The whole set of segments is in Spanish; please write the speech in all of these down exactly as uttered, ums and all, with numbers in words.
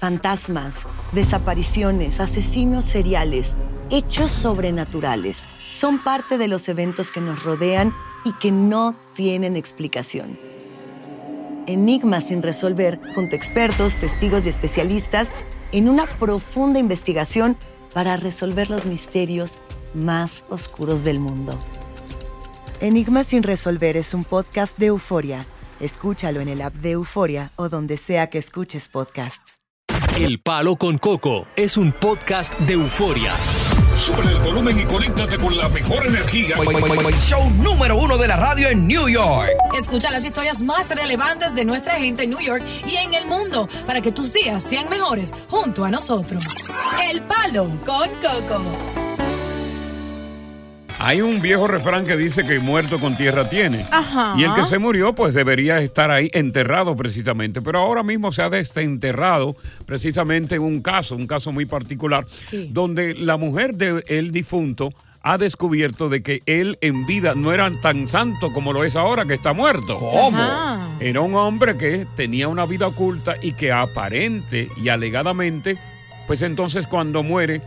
Fantasmas, desapariciones, asesinos seriales, hechos sobrenaturales son parte de los eventos que nos rodean y que no tienen explicación. Enigmas sin resolver, junto a expertos, testigos y especialistas, en una profunda investigación para resolver los misterios más oscuros del mundo. Enigmas sin resolver es un podcast de Euforia. Escúchalo en el app de Euforia o donde sea que escuches podcasts. El Palo con Coco es un podcast de Euforia. Sube el volumen y conéctate con la mejor energía. Boy, boy, boy, boy. Show número uno de la radio en New York. Escucha las historias más relevantes de nuestra gente en New York y en el mundo para que tus días sean mejores junto a nosotros. El Palo con Coco. Hay un viejo refrán que dice que muerto con tierra tiene. Ajá. Y el que se murió, pues debería estar ahí enterrado precisamente. Pero ahora mismo se ha desenterrado precisamente en un caso, un caso muy particular, sí, donde la mujer del difunto ha descubierto de que él en vida no era tan santo como lo es ahora que está muerto. ¿Cómo? Ajá. Era un hombre que tenía una vida oculta y que aparente y alegadamente, pues entonces cuando muere,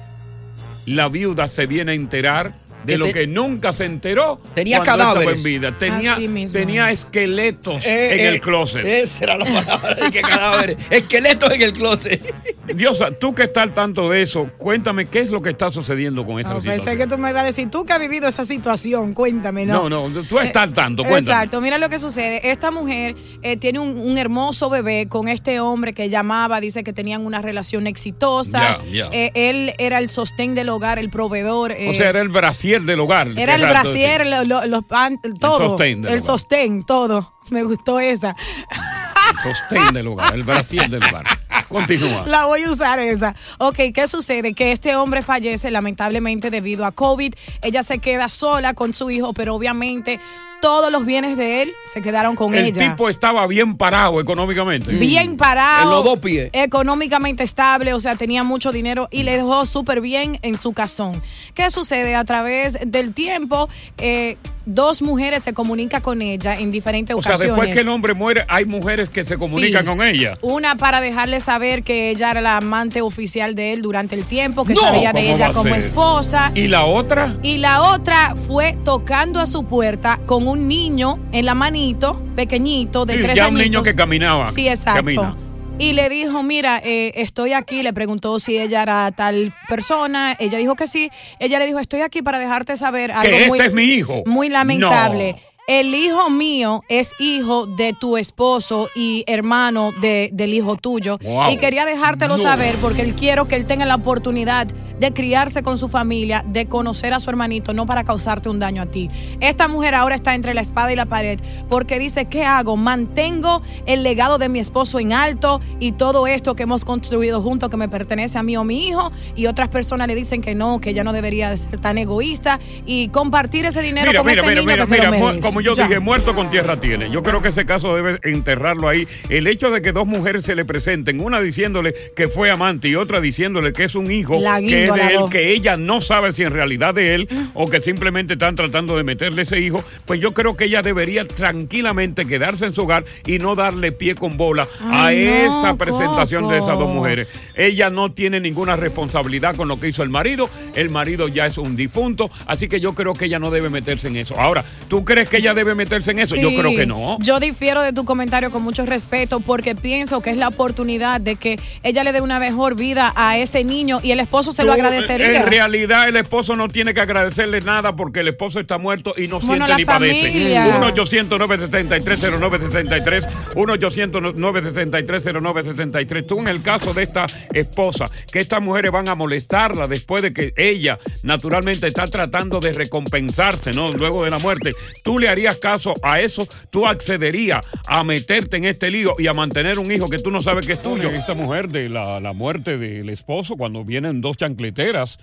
la viuda se viene a enterar de lo que nunca se enteró. Tenía cadáveres en vida. Tenía, tenía esqueletos eh, en eh, el closet. Esa era la palabra. ¿Qué cadáveres? Esqueletos en el closet. Diosa, tú que estás al tanto de eso, cuéntame qué es lo que está sucediendo con esa no, situación. Pensé que tú me ibas a decir, tú que has vivido esa situación, cuéntame, ¿no? No, no, tú estás al tanto, cuéntame. Exacto, mira lo que sucede. Esta mujer eh, tiene un, un hermoso bebé con este hombre que llamaba, dice que tenían una relación exitosa. Yeah, yeah. Eh, él era el sostén del hogar, el proveedor. Eh, o sea, era el brasier del hogar. Era el brasier, lo, lo, los pan, todo. El sostén. El sostén, todo. Me gustó esa. El sostén del hogar, el brasier del hogar. Continúa. La voy a usar esa. Ok, ¿qué sucede? Que este hombre fallece lamentablemente debido a COVID. Ella se queda sola con su hijo, pero obviamente todos los bienes de él se quedaron con el ella. El tipo estaba bien parado económicamente. Bien parado. En los dos pies. Económicamente estable, o sea, tenía mucho dinero y le dejó súper bien en su casón. ¿Qué sucede? A través del tiempo, eh, dos mujeres se comunican con ella en diferentes o ocasiones. O sea, después que el hombre muere, hay mujeres que se comunican, sí, con ella. Una para dejarle saber que ella era la amante oficial de él durante el tiempo, que no, sabía de ella como ser? esposa. ¿Y la otra? Y la otra fue tocando a su puerta con un niño en la manito, pequeñito, de sí, tres años. Ya un añitos. niño que caminaba. Sí, exacto. Camina. Y le dijo, mira, eh, estoy aquí. Le preguntó si ella era tal persona. Ella dijo que sí. Ella le dijo, estoy aquí para dejarte saber algo que este muy, es mi hijo. Muy lamentable. No. El hijo mío es hijo de tu esposo y hermano de, del hijo tuyo. Wow. Y quería dejártelo no. saber porque él quiero que él tenga la oportunidad de criarse con su familia, de conocer a su hermanito, no para causarte un daño a ti. Esta mujer ahora está entre la espada y la pared porque dice, ¿qué hago? Mantengo el legado de mi esposo en alto y todo esto que hemos construido juntos que me pertenece a mí o mi hijo, y otras personas le dicen que no, que ella no debería de ser tan egoísta y compartir ese dinero mira, con mira, ese mira, niño mira, que mira, se lo merece. como yo ya. dije, muerto con tierra tiene. Yo creo que ese caso debe enterrarlo ahí. El hecho de que dos mujeres se le presenten, una diciéndole que fue amante y otra diciéndole que es un hijo, que es de él, que ella no sabe si en realidad de él o que simplemente están tratando de meterle ese hijo, pues yo creo que ella debería tranquilamente quedarse en su hogar y no darle pie con bola Ay, a no, esa presentación Coco. de esas dos mujeres. Ella no tiene ninguna responsabilidad con lo que hizo el marido. El marido ya es un difunto, así que yo creo que ella no debe meterse en eso. Ahora, ¿tú crees que ella debe meterse en eso? Sí, yo creo que no. Yo difiero de tu comentario con mucho respeto porque pienso que es la oportunidad de que ella le dé una mejor vida a ese niño y el esposo se tú, lo agradecería. En realidad el esposo no tiene que agradecerle nada porque el esposo está muerto y no bueno, siente ni familia. padece. uno ochocientos nueve siete tres cero nueve siete tres uno ochocientos nueve siete tres cero nueve siete tres Tú en el caso de esta esposa, que estas mujeres van a molestarla después de que ella naturalmente está tratando de recompensarse, ¿no? Luego de la muerte. ¿Tú le harías caso a eso? ¿Tú accederías a meterte en este lío y a mantener un hijo que tú no sabes que es tuyo? Esta mujer de la, la muerte del esposo, cuando vienen dos chancleteras,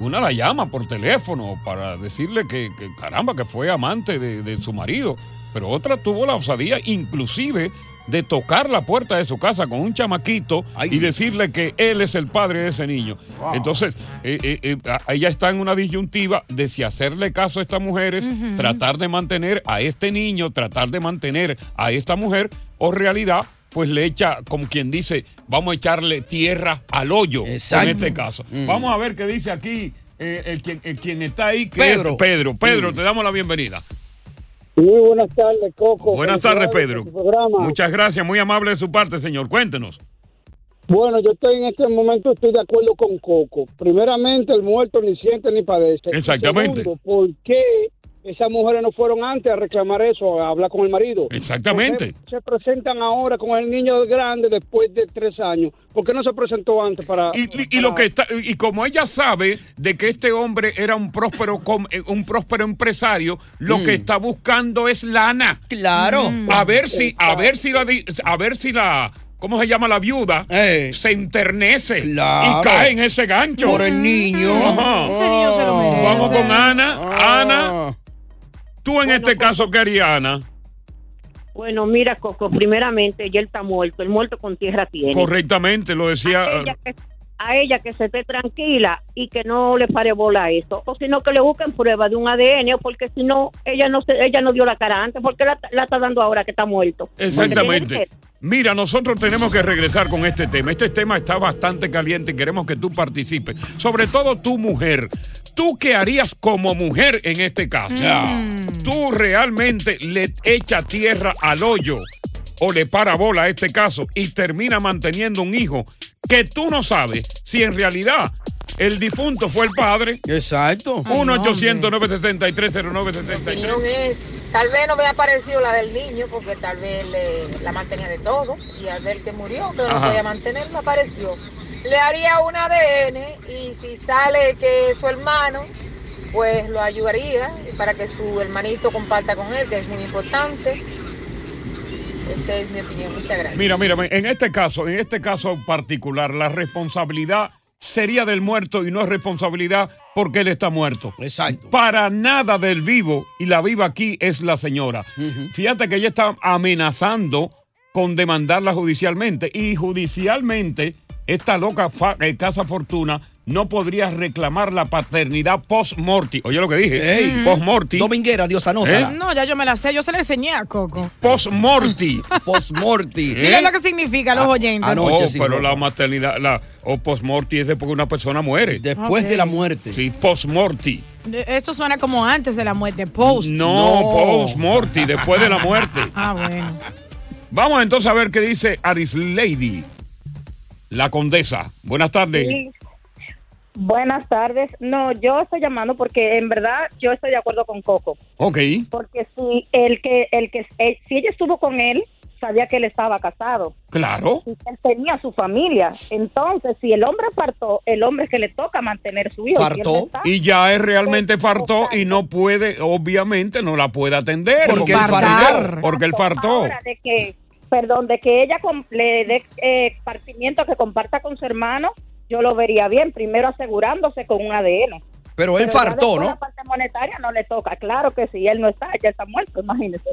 una la llama por teléfono para decirle que, que caramba, que fue amante de, de su marido, pero otra tuvo la osadía inclusive de tocar la puerta de su casa con un chamaquito Ay. y decirle que él es el padre de ese niño. Wow. Entonces, eh, eh, eh, ella está en una disyuntiva de si hacerle caso a estas mujeres, uh-huh. tratar de mantener a este niño, tratar de mantener a esta mujer, o realidad, pues le echa, como quien dice, vamos a echarle tierra al hoyo. Exacto. En este caso. Mm. Vamos a ver qué dice aquí eh, el, quien, el quien está ahí, que Pedro. es Pedro. Pedro, mm. te damos la bienvenida. Muy buenas tardes, Coco. Buenas tardes, Pedro. Muchas gracias, muy amable de su parte, señor. Cuéntenos. Bueno, yo estoy en este momento, estoy de acuerdo con Coco. Primeramente, el muerto ni siente ni padece. Exactamente. Segundo, ¿por qué esas mujeres no fueron antes a reclamar eso, a hablar con el marido? Exactamente. Se presentan ahora con el niño grande después de tres años. ¿Por qué no se presentó antes para...? Y, para... y lo que está, y como ella sabe de que este hombre era un próspero un próspero empresario, lo mm. que está buscando es lana. Claro. Mm. A ver si, Exacto. a ver si la a ver si la ¿Cómo se llama la viuda? Eh. Se enternece claro. y cae en ese gancho. Por el niño. Ajá. Ese niño se lo merece. Vamos con Ana. Ah. Ana. ¿Tú en bueno, este pues, caso qué harías, Ana? Bueno, mira, Coco, primeramente, ya él está muerto, el muerto con tierra tiene. Correctamente, lo decía... A ella que, a ella que se esté tranquila y que no le pare bola a eso, o sino que le busquen prueba de un A D N, porque si no, ella no se, ella no dio la cara antes, porque la, la está dando ahora que está muerto. Exactamente. Mira, nosotros tenemos que regresar con este tema. Este tema está bastante caliente y queremos que tú participes, sobre todo tu mujer. ¿Tú qué harías como mujer en este caso? Mm. ¿Tú realmente le echa tierra al hoyo o le para bola a este caso y termina manteniendo un hijo que tú no sabes si en realidad el difunto fue el padre? Exacto. uno ochocientos nueve siete tres cero nueve siete tres Tal vez no me ha parecido la del niño porque tal vez le, la mantenía de todo y al ver que murió, que no podía mantener, no apareció. Le haría un A D N y si sale que es su hermano, pues lo ayudaría para que su hermanito comparta con él, que es muy importante. Esa es mi opinión. Muchas gracias. Mira, mira, en este caso, en este caso particular, la responsabilidad sería del muerto y no es responsabilidad porque él está muerto. Exacto. Para nada del vivo, y la viva aquí es la señora. Uh-huh. Fíjate que ella está amenazando con demandarla judicialmente y judicialmente esta loca fa- Casa Fortuna no podría reclamar la paternidad post-morti. Oye lo que dije. Ey, post-morti. Dominguera, Dios anótala. ¿Eh? No, ya yo me la sé. Yo se la enseñé a Coco. Post-morti. Post-morti. ¿Eh? Mira lo que significa los oyentes. Ah, no, sí, pero no. La maternidad la, o post-morti es después que una persona muere. Después okay. de la muerte. Sí, post-morti. Eso suena como antes de la muerte. Post. No, no. Post-morti, después de la muerte. Ah, bueno. Vamos entonces a ver qué dice Arisleidy. La Condesa. Buenas tardes. Sí. Buenas tardes. No, yo estoy llamando porque en verdad yo estoy de acuerdo con Coco. Ok. Porque si el que el que el, si ella estuvo con él, sabía que él estaba casado. Claro. Y él tenía su familia. Entonces, si el hombre partó, el hombre es que le toca mantener su hijo. Partó. Y, y ya es realmente partó y no puede, obviamente, no la puede atender. Porque él partó. Porque él partó. Ahora de que... Perdón, de que ella le dé eh, partimiento que comparta con su hermano, yo lo vería bien, primero asegurándose con un A D N. Pero él pero faltó, ¿no? La parte monetaria no le toca, claro que sí, él no está, ya está muerto, imagínese.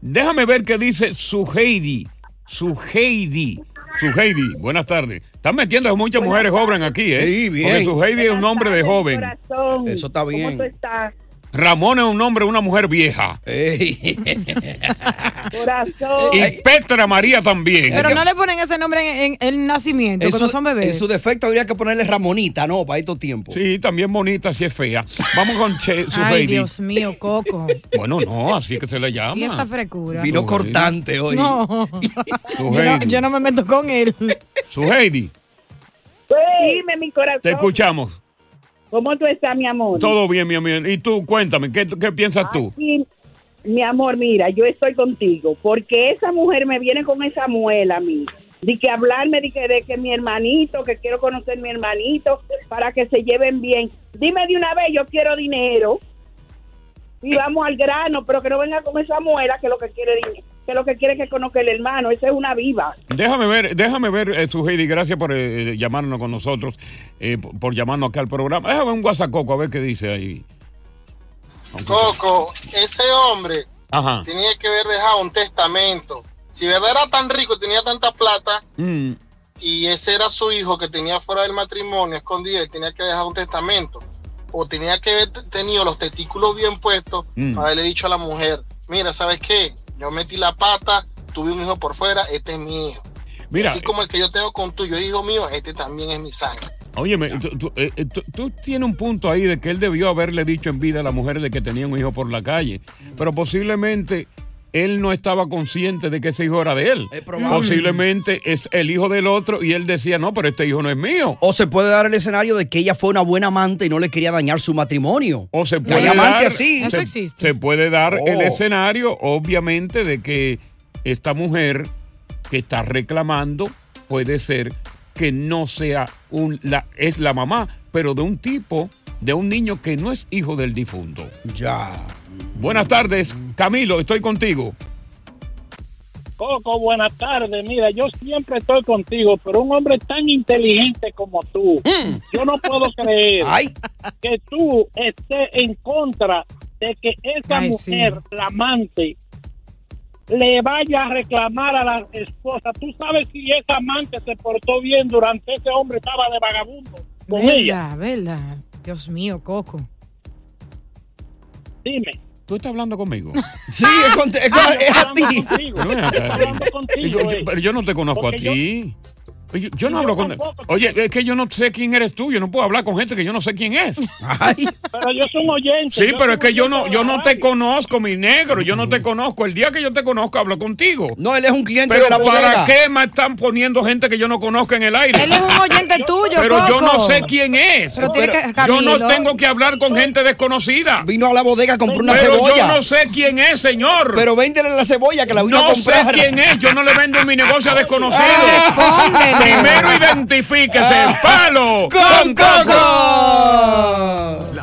Déjame ver qué dice su Heidi, su Heidi, su Heidi, buenas tardes. Están metiendo a muchas buenas mujeres tardes. Obran aquí, ¿eh? Sí, bien. Porque su Heidi buenas es un hombre tardes, de joven. Corazón. Eso está bien. ¿Cómo tú estás? Ramón es un hombre, una mujer vieja. Hey. Corazón. Y Petra María también. Pero no le ponen ese nombre en el nacimiento, eso, cuando son bebés. En su defecto habría que ponerle Ramonita, ¿no? Para estos tiempos. Sí, también bonita, si es fea. Vamos con Che, su Ay, baby. Dios mío, Coco. Bueno, no, así que se le llama. Y esa frescura. Vino cortante hoy. No. yo, no. yo no me meto con él. Su Heidi. Dime, mi corazón. Te escuchamos. ¿Cómo tú estás, mi amor? Todo bien, mi amor. Y tú, cuéntame, ¿qué, qué piensas Ay, tú? Mi, mi amor, mira, yo estoy contigo, porque esa mujer me viene con esa muela a mí, de que hablarme de que, de que mi hermanito, que quiero conocer mi hermanito, para que se lleven bien. Dime de una vez, yo quiero dinero, y vamos al grano, pero que no venga con esa muela que lo que quiere dinero. Que lo que quiere es que conozca el hermano, esa es una viva. Déjame ver, déjame ver, eh, su Heidi, gracias por eh, llamarnos con nosotros, eh, por, por llamarnos acá al programa. Déjame un guasacoco, a ver qué dice ahí. Aunque... Coco, ese hombre Ajá. tenía que haber dejado un testamento. Si de verdad era tan rico, tenía tanta plata, mm. y ese era su hijo que tenía fuera del matrimonio, escondido, él tenía que dejar un testamento. O tenía que haber tenido los testículos bien puestos, mm. para haberle dicho a la mujer, mira, ¿sabes qué? Yo metí la pata, tuve un hijo por fuera, este es mi hijo. Mira, así como el que yo tengo con tuyo, hijo mío, este también es mi sangre. Óyeme, tú, tú, eh, tú, tú tienes un punto ahí de que él debió haberle dicho en vida a la mujer de que tenía un hijo por la calle, pero posiblemente él no estaba consciente de que ese hijo era de él. Es probable. Posiblemente es el hijo del otro y él decía, no, pero este hijo no es mío. O se puede dar el escenario de que ella fue una buena amante y no le quería dañar su matrimonio. O se puede dar, amante así. Se, eso existe. Se puede dar oh. el escenario, obviamente, de que esta mujer que está reclamando puede ser que no sea un la es la mamá, pero de un tipo, de un niño que no es hijo del difunto. Ya. Buenas tardes, Camilo, estoy contigo. Coco, buenas tardes. Mira, yo siempre estoy contigo, pero un hombre tan inteligente como tú, mm. yo no puedo creer Ay. que tú estés en contra de que esa Ay, mujer, sí. la amante, le vaya a reclamar a la esposa. Tú sabes si esa amante se portó bien durante ese hombre estaba de vagabundo con verdad, ella. Verdad. Dios mío, Coco. Dime. ¿Tú estás hablando conmigo? Sí, es, con, es, ah, es a ti. Contigo, no es a ti. Hablando contigo, yo, yo, pero yo no te conozco porque a ti. Yo, yo, yo no hablo con... Oye, es que yo no sé quién eres tú. Yo no puedo hablar con gente que yo no sé quién es. Ay. Pero yo soy un oyente. Sí, pero es que yo no yo no te conozco, mi negro. Yo no te conozco. El día que yo te conozco, hablo contigo. No, él es un cliente pero de la bodega. Pero ¿para qué me están poniendo gente que yo no conozco en el aire? Él es un oyente tuyo, pero Coco. Yo no sé quién es. Pero pero que, Camilo, yo no tengo que hablar con gente desconocida. Vino a la bodega, compró una pero cebolla. Pero yo no sé quién es, señor. Pero véndele la cebolla que la vino no a comprar. No sé quién es. Yo no le vendo mi negocio a desconocidos. Respóndele. Primero identifíquese, ah, Palo con Coco. La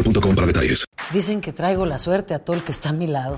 punto com para detalles. Dicen que traigo la suerte a todo el que está a mi lado.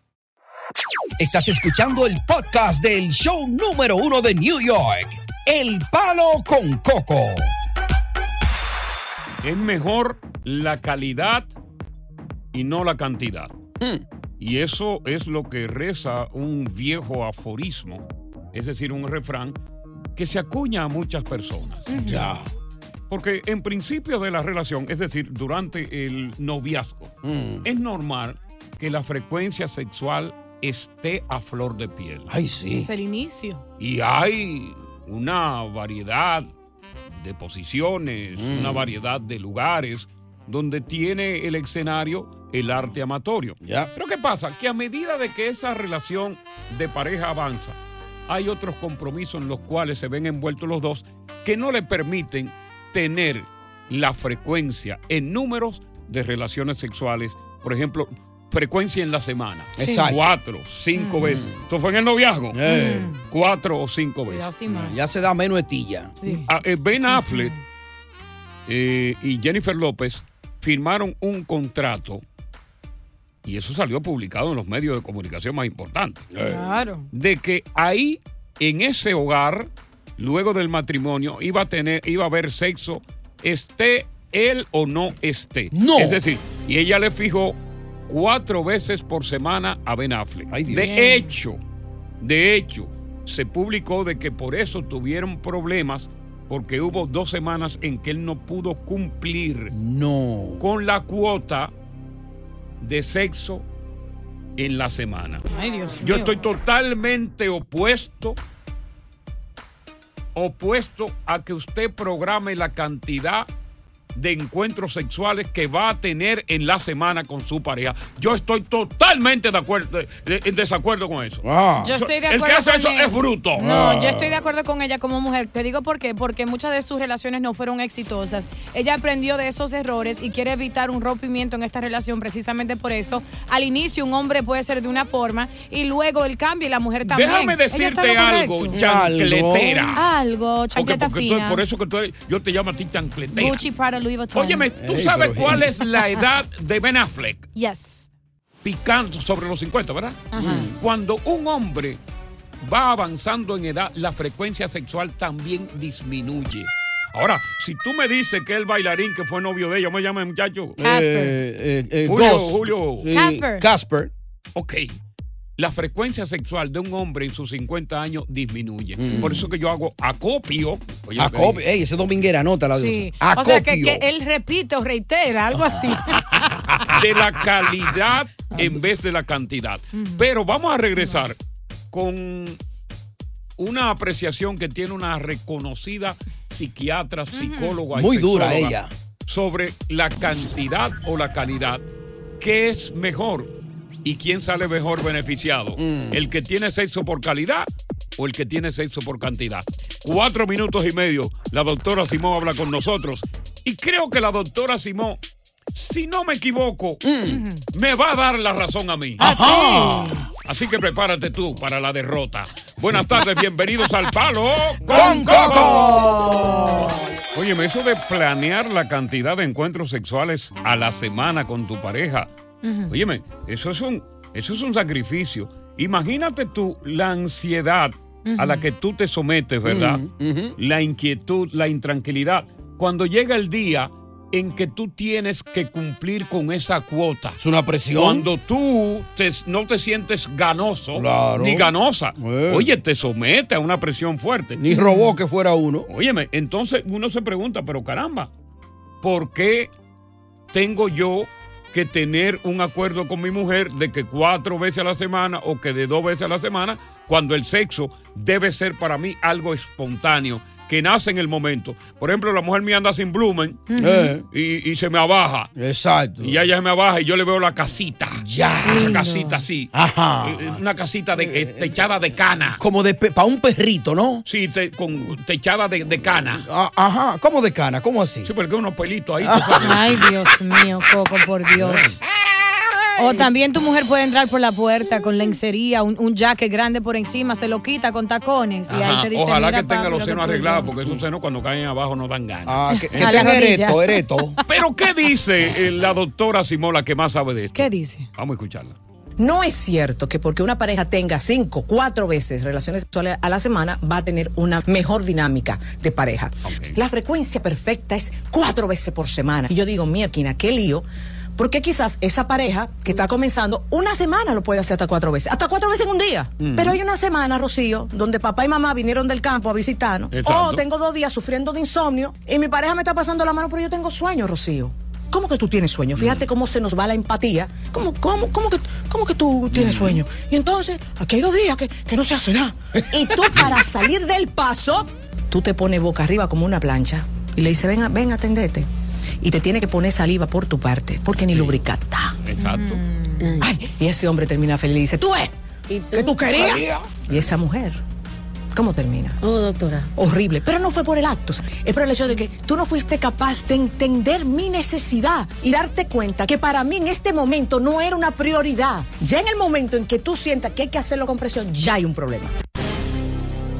Estás escuchando el podcast del show número uno de New York, El Palo con Coco. Es mejor la calidad y no la cantidad. Mm. Y eso es lo que reza un viejo aforismo, es decir, un refrán que se acuña a muchas personas. Mm-hmm. Ya. Porque en principio de la relación, es decir, durante el noviazgo, mm. es normal que la frecuencia sexual esté a flor de piel. Ay, sí. Es el inicio. Y hay una variedad de posiciones, mm. una variedad de lugares donde tiene el escenario el arte amatorio. Yeah. Pero ¿qué pasa? Que a medida de que esa relación de pareja avanza, hay otros compromisos en los cuales se ven envueltos los dos que no le permiten tener la frecuencia en números de relaciones sexuales. Por ejemplo, frecuencia en la semana. Sí. Exacto. Cuatro, cinco mm. veces. Eso fue en el noviazgo. Eh. Cuatro o cinco veces. Sí, ya se da menos etilla. Sí. Ben Affleck eh, y Jennifer López firmaron un contrato y eso salió publicado en los medios de comunicación más importantes. Claro. Eh, de que ahí, en ese hogar, luego del matrimonio, iba a tener, iba a haber sexo, esté él o no esté. No. Es decir, y ella le fijó cuatro veces por semana a Ben Affleck. Ay, Dios. De hecho, de hecho, se publicó de que por eso tuvieron problemas porque hubo dos semanas en que él no pudo cumplir no. con la cuota de sexo en la semana. Ay, Dios Yo mío. estoy totalmente opuesto, opuesto a que usted programe la cantidad de encuentros sexuales que va a tener en la semana con su pareja. Yo estoy totalmente de acuerdo, de, de, en desacuerdo con eso. Ah. Yo estoy de acuerdo. El que hace eso él. es bruto. No, ah. yo estoy de acuerdo con ella como mujer. Te digo por qué, porque muchas de sus relaciones no fueron exitosas. Ella aprendió de esos errores y quiere evitar un rompimiento en esta relación precisamente por eso. Al inicio un hombre puede ser de una forma y luego el cambio y la mujer también. Déjame decirte algo, chancletera. Algo, chancleta porque, porque fina. Tú, por eso que tú eres, yo te llamo a ti chancletera. Gucci, Prada, Louis Vuitton. Óyeme, ¿tú hey, sabes bro, cuál hey. es la edad de Ben Affleck? Yes. Picando sobre los cincuenta, ¿verdad? Ajá. Cuando un hombre va avanzando en edad, la frecuencia sexual también disminuye. Ahora, si tú me dices que el bailarín que fue novio de ella, ¿cómo se llama el muchacho? Casper. Eh, eh, eh, Julio, Goss. Julio. Sí. Casper. Casper. Ok. La frecuencia sexual de un hombre en sus cincuenta años disminuye. Mm. Por eso que yo hago acopio. Oye, acopio. Ey, ese dominguera, anota la sí. Acopio. O sea, que, que él repite o reitera, algo así. De la calidad en vez de la cantidad. Mm-hmm. Pero vamos a regresar con una apreciación que tiene una reconocida psiquiatra, psicóloga mm-hmm. y muy sexóloga dura ella. Sobre la cantidad o la calidad. ¿Qué es mejor? ¿Y quién sale mejor beneficiado? Mm. ¿El que tiene sexo por calidad o el que tiene sexo por cantidad? Cuatro minutos y medio, la doctora Simón habla con nosotros. Y creo que la doctora Simón, si no me equivoco, mm. me va a dar la razón a mí. Ajá. Así que prepárate tú para la derrota. Buenas tardes, bienvenidos al Palo con Coco. Óyeme, eso de planear la cantidad de encuentros sexuales a la semana con tu pareja, Uh-huh. óyeme, eso es un, eso es un sacrificio. Imagínate tú la ansiedad uh-huh. a la que tú te sometes, ¿verdad? Uh-huh. La inquietud, la intranquilidad. Cuando llega el día en que tú tienes que cumplir con esa cuota. Es una presión. Cuando tú te, no te sientes ganoso claro. ni ganosa. Eh. Oye, te somete a una presión fuerte. Ni robó que fuera uno. Óyeme, entonces uno se pregunta, pero caramba, ¿por qué tengo yo que tener un acuerdo con mi mujer de que cuatro veces a la semana o que de dos veces a la semana, cuando el sexo debe ser para mí algo espontáneo, que nace en el momento. Por ejemplo, la mujer mía anda sin blumen uh-huh. y, y se me abaja. Exacto. Y ella se me abaja y yo le veo la casita. Ya. Una casita así. Ajá. Una casita de, eh, techada de cana. Como de para un perrito, ¿no? Sí, te, con techada de, de cana. Ajá. ¿Cómo de cana? ¿Cómo así? Sí, porque unos pelitos ahí. Ay, Dios mío, Coco, por Dios. O también tu mujer puede entrar por la puerta con lencería, un, un jacket grande por encima, se lo quita con tacones y ajá, ahí te dice, ojalá mira, que tenga papi, los senos arreglados, porque esos senos cuando caen abajo no dan ganas. Ah, que, que tenga erecto, erecto. Pero ¿qué dice eh, la doctora Simola, que más sabe de esto? ¿Qué dice? Vamos a escucharla. No es cierto que porque una pareja tenga cinco, cuatro veces relaciones sexuales a la semana va a tener una mejor dinámica de pareja. Okay. La frecuencia perfecta es cuatro veces por semana. Y yo digo, mierda, qué lío. Porque quizás esa pareja que está comenzando, una semana lo puede hacer hasta cuatro veces. Hasta cuatro veces en un día. Mm. Pero hay una semana, Rocío, donde papá y mamá vinieron del campo a visitarnos. Oh, tengo dos días sufriendo de insomnio y mi pareja me está pasando la mano, pero yo tengo sueño, Rocío. ¿Cómo que tú tienes sueño? Fíjate cómo se nos va la empatía. ¿Cómo, cómo, cómo, que, cómo que tú tienes sueño? Y entonces, aquí hay dos días que, que no se hace nada. Y tú, para salir del paso, tú te pones boca arriba como una plancha y le dices, ven, ven, atendete. Y te tiene que poner saliva por tu parte, porque ni lubricata. Exacto. Mm. Ay, y ese hombre termina feliz y dice, ¿tú ves? ¿Y tú? ¿Qué tú querías? Y esa mujer, ¿cómo termina? Oh, doctora. Horrible. Pero no fue por el acto. Es por el hecho de que tú no fuiste capaz de entender mi necesidad y darte cuenta que para mí en este momento no era una prioridad. Ya en el momento en que tú sientas que hay que hacerlo con presión, ya hay un problema.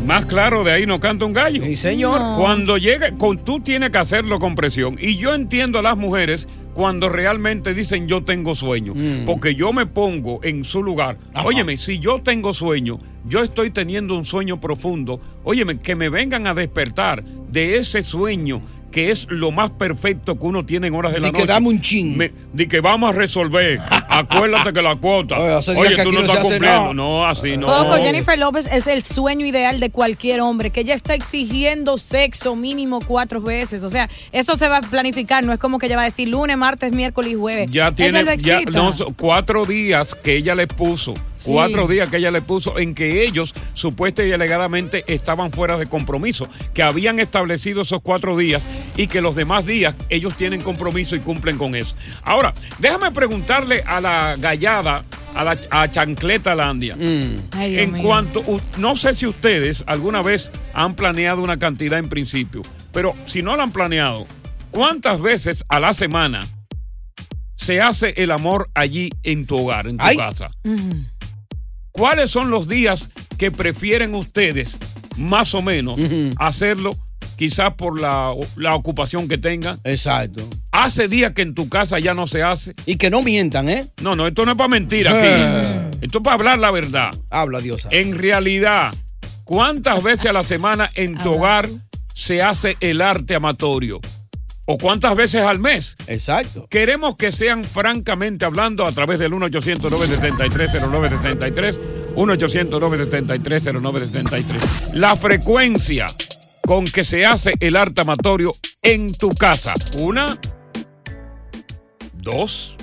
Más claro de ahí no canta un gallo. Sí, señor. No. Cuando llega, con, tú tienes que hacerlo con presión. Y yo entiendo a las mujeres cuando realmente dicen yo tengo sueño. Mm. Porque yo me pongo en su lugar. Ajá. Óyeme, si yo tengo sueño, yo estoy teniendo un sueño profundo. Óyeme, que me vengan a despertar de ese sueño que es lo más perfecto que uno tiene en horas de la de noche. Que dame un chin. Me, de que vamos a resolver. Acuérdate que la cuota. Oye, oye tú no, no estás cumpliendo. No, no así no. Coco, Jennifer López es el sueño ideal de cualquier hombre, que ya está exigiendo sexo mínimo cuatro veces. O sea, eso se va a planificar. No es como que ella va a decir lunes, martes, miércoles y jueves. Ya tiene ya, no, cuatro días que ella le puso. Sí. Cuatro días que ella le puso en que ellos supuesta y alegadamente estaban fuera de compromiso, que habían establecido esos cuatro días y que los demás días ellos tienen compromiso y cumplen con eso. Ahora, déjame preguntarle a la gallada, a la a Chancleta Landia. Mm. Ay, Dios en mío. Cuanto, no sé si ustedes alguna vez han planeado una cantidad en principio, pero si no la han planeado, ¿cuántas veces a la semana se hace el amor allí en tu hogar, en tu Ay. casa? Mm. ¿Cuáles son los días que prefieren ustedes, más o menos, uh-huh. hacerlo quizás por la, la ocupación que tengan? Exacto. Hace días que en tu casa ya no se hace. Y que no mientan, ¿eh? No, no, esto no es para mentir aquí. Eh. Esto es para hablar la verdad. Habla, Diosa. En realidad, ¿cuántas veces a la semana en tu hogar se hace el arte amatorio? ¿O cuántas veces al mes? Exacto. Queremos que sean francamente hablando a través del uno ochocientos nueve siete tres cero nueve siete tres, uno ochocientos nueve siete tres cero nueve siete tres. La frecuencia con que se hace el arte amatorio en tu casa. Una, dos,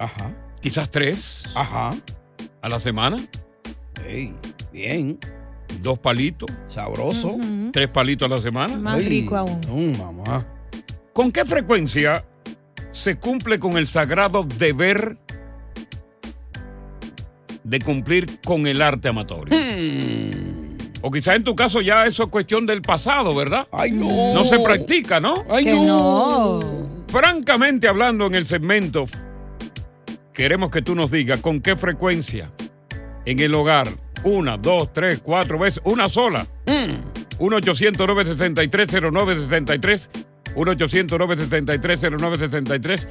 ajá, quizás tres, ajá, a la semana. Hey, bien. Dos palitos. Sabroso. Uh-huh. Tres palitos a la semana. Más hey, rico aún. No, mamá. ¿Con qué frecuencia se cumple con el sagrado deber de cumplir con el arte amatorio? Mm. O quizás en tu caso ya eso es cuestión del pasado, ¿verdad? Ay, no. No se practica, ¿no? Ay, que no. no. Francamente hablando, en el segmento, queremos que tú nos digas con qué frecuencia en el hogar, una, dos, tres, cuatro veces, una sola. Mm. uno ochocientos nueve sesenta y tres cero nueve sesenta y tres. uno ochocientos nueve siete tres cero nueve siete tres.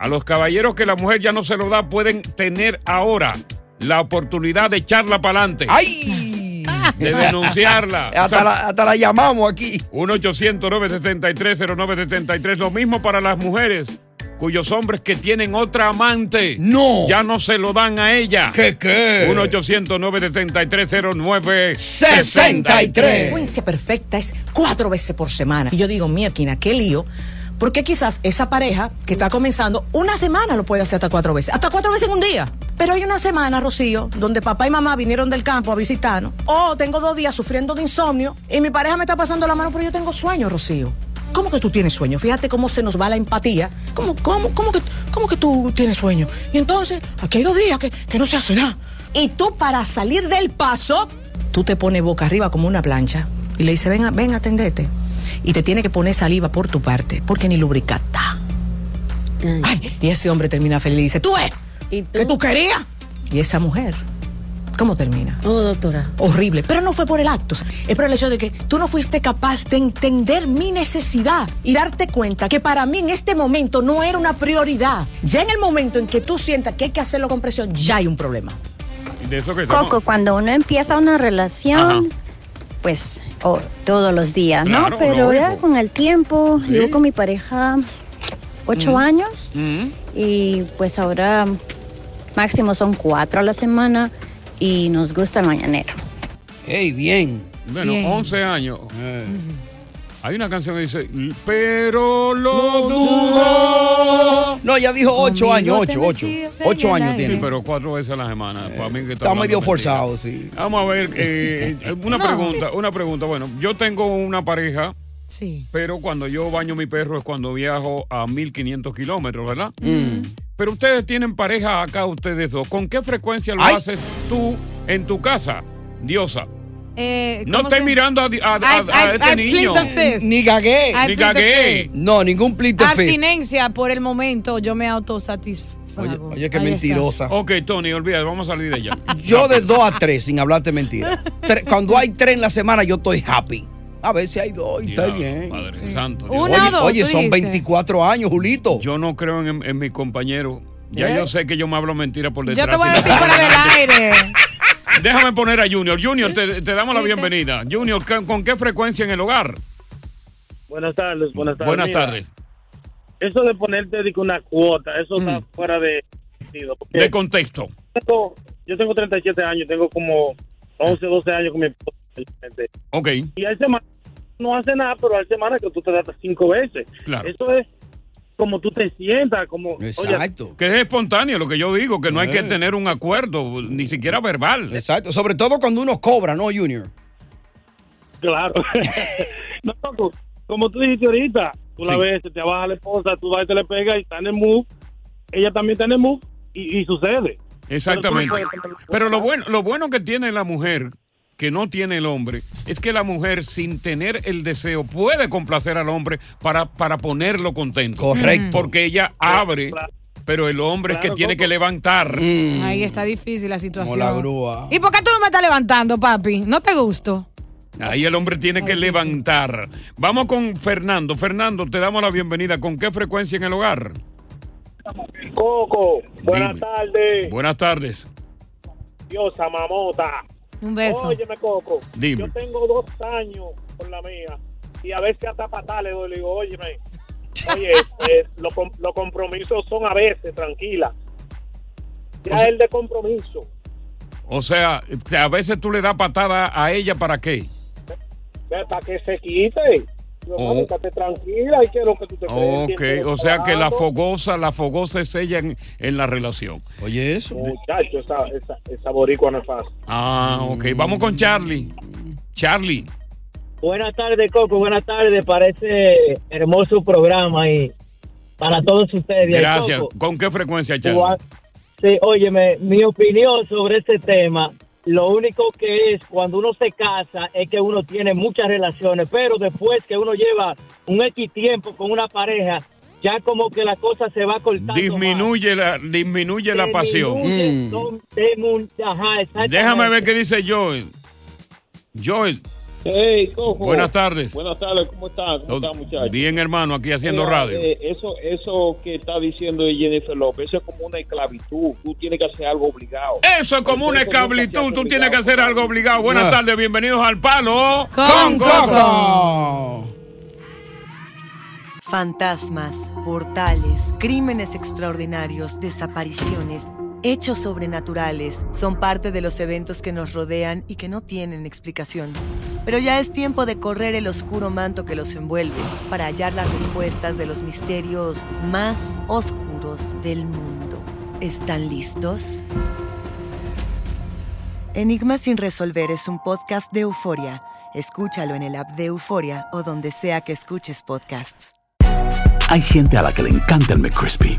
A los caballeros que la mujer ya no se lo da, pueden tener ahora la oportunidad de echarla para adelante. ¡Ay! De denunciarla. hasta, o sea, la, hasta la llamamos aquí. uno ochocientos nueve siete tres cero nueve siete tres. Lo mismo para las mujeres cuyos hombres que tienen otra amante. ¡No! Ya no se lo dan a ella. ¿Qué qué? uno ochocientos nueve siete tres cero nueve sesenta y tres. La frecuencia perfecta es cuatro veces por semana. Y yo digo, mierda, qué lío. Porque quizás esa pareja que está comenzando, una semana lo puede hacer hasta cuatro veces. Hasta cuatro veces en un día. Pero hay una semana, Rocío, donde papá y mamá vinieron del campo a visitarnos. Oh, tengo dos días sufriendo de insomnio y mi pareja me está pasando la mano, pero yo tengo sueño, Rocío. ¿Cómo que tú tienes sueño? Fíjate cómo se nos va la empatía. ¿Cómo, cómo, cómo, que, cómo que tú tienes sueño? Y entonces, aquí hay dos días que, que no se hace nada. Y tú, para salir del paso, tú te pones boca arriba como una plancha y le dices, ven, ven, atendete. Y te tiene que poner saliva por tu parte, porque ni lubricata. Ay. Ay, y ese hombre termina feliz y dice, ¿tú ves? ¿Y tú? ¿Qué tú querías? Y esa mujer, ¿cómo termina? Oh, doctora. Horrible. Pero no fue por el acto. Es por el hecho de que tú no fuiste capaz de entender mi necesidad y darte cuenta que para mí en este momento no era una prioridad. Ya en el momento en que tú sientas que hay que hacerlo con presión, ya hay un problema. ¿De eso que Coco, cuando uno empieza una relación... Ajá. Pues oh, todos los días, claro, ¿no? Pero ya no, con el tiempo, ¿sí? Llevo con mi pareja ocho mm. años mm. y pues ahora máximo son cuatro a la semana y nos gusta el mañanero. ¡Ey, bien! Bueno, bien. once años. Eh. Mm. Hay una canción que dice, pero lo dudo. No, ya dijo ocho años, ocho, ocho. Ocho años tiene. Sí, pero cuatro veces a la semana. Eh, Para mí que está, está medio forzado, mentira. Sí. Vamos a ver, eh, una no. pregunta, una pregunta. Bueno, yo tengo una pareja, sí, pero cuando yo baño mi perro es cuando viajo a mil quinientos kilómetros, ¿verdad? Mm. Pero ustedes tienen pareja acá, ustedes dos. ¿Con qué frecuencia lo Ay. haces tú en tu casa, Diosa? Eh, no estoy se... mirando a, a, a, I, a este I, I niño. Ni gagué. Ni gagué. No, ningún plito. Abstinencia por el momento, yo me autosatisfago. Oye, oye qué Ahí mentirosa. Está. Ok, Tony, olvídate, vamos a salir de allá. Yo de dos a tres, sin hablarte mentira. Tre, cuando hay tres en la semana, yo estoy happy. A ver si hay dos, y está bien. Padre sí. santo. Una, oye, dos, oye son dijiste. veinticuatro años, Julito. Yo no creo en, en mi compañero. Ya ¿Eh? yo sé que yo me hablo mentira por detrás. Yo te voy a decir fuera del aire. Déjame poner a Junior. Junior, te, te damos la bienvenida. Junior, ¿con qué frecuencia en el hogar? Buenas tardes, buenas tardes. Buenas tardes. Mira, eso de ponerte de una cuota, eso mm. está fuera de... De contexto. Tengo, yo tengo treinta y siete años, tengo como once, doce años con mi esposa. Ok. Y hay semanas no hace nada, pero hay semanas que tú te das cinco veces. Claro. Eso es... como tú te sientas, como... Exacto. Oye, que es espontáneo lo que yo digo, que no hay que tener un acuerdo, ni siquiera verbal. Exacto, sobre todo cuando uno cobra, ¿no, Junior? Claro. No, como, como tú dijiste ahorita, tú sí. la ves, te baja la esposa, tú vas y te le pegas y está en el move, ella también está en el move y, y sucede. Exactamente. Pero, no Pero lo bueno, lo bueno que tiene la mujer... que no tiene el hombre, es que la mujer sin tener el deseo puede complacer al hombre para, para ponerlo contento. Correcto. Mm. Porque ella abre, claro, pero el hombre claro, es que tiene ¿cómo? Que levantar. Mm. Ahí está difícil la situación. Como la grúa. ¿Y por qué tú no me estás levantando, papi? ¿No te gusto? Ahí el hombre tiene Ay, que levantar. Sí. Vamos con Fernando. Fernando, te damos la bienvenida. ¿Con qué frecuencia en el hogar? Coco, buenas tardes. Buenas tardes. Diosa mamota. Un beso. Óyeme, Coco. Dime. Yo tengo dos años con la mía y a veces hasta patada le doy. Le digo, óyeme, oye, eh, los lo compromisos son a veces, tranquila. Ya o sea, el de compromiso. O sea, a veces tú le das patada a ella, ¿para qué? Para que se quite. Yo, oh. Estate tranquila y quiero que tú te oh, okay. O sea que la fogosa, la fogosa es ella en, en la relación. Oye, eso. Muchacho, esa, esa, esa boricua no es fácil. Ah, ok. Mm. Vamos con Charlie. Charlie. Buenas tardes, Coco. Buenas tardes para este hermoso programa y para todos ustedes. Gracias. Coco, ¿con qué frecuencia, Charlie? Igual, sí, óyeme, mi opinión sobre este tema. Lo único que es cuando uno se casa es que uno tiene muchas relaciones, pero después que uno lleva un X tiempo con una pareja, ya como que la cosa se va cortando. Disminuye más. la disminuye se la pasión. Disminuye, mm. son, demun, ajá, Déjame ver qué dice Joel. Joel. Hey, Coco. Buenas tardes. Buenas tardes, ¿cómo están? ¿Cómo están, muchachos? Bien, hermano, aquí haciendo eh, radio. Eh, eso eso que está diciendo Jennifer López, eso es como una esclavitud. Tú tienes que hacer algo obligado. Eso es como una esclavitud. Tú tienes que hacer algo obligado. Buenas tardes, bienvenidos al Palo con Coco. Fantasmas, portales, crímenes extraordinarios, desapariciones, hechos sobrenaturales son parte de los eventos que nos rodean y que no tienen explicación. Pero ya es tiempo de correr el oscuro manto que los envuelve para hallar las respuestas de los misterios más oscuros del mundo. ¿Están listos? Enigmas sin resolver es un podcast de Euforia. Escúchalo en el app de Euforia o donde sea que escuches podcasts. Hay gente a la que le encanta el McCrispy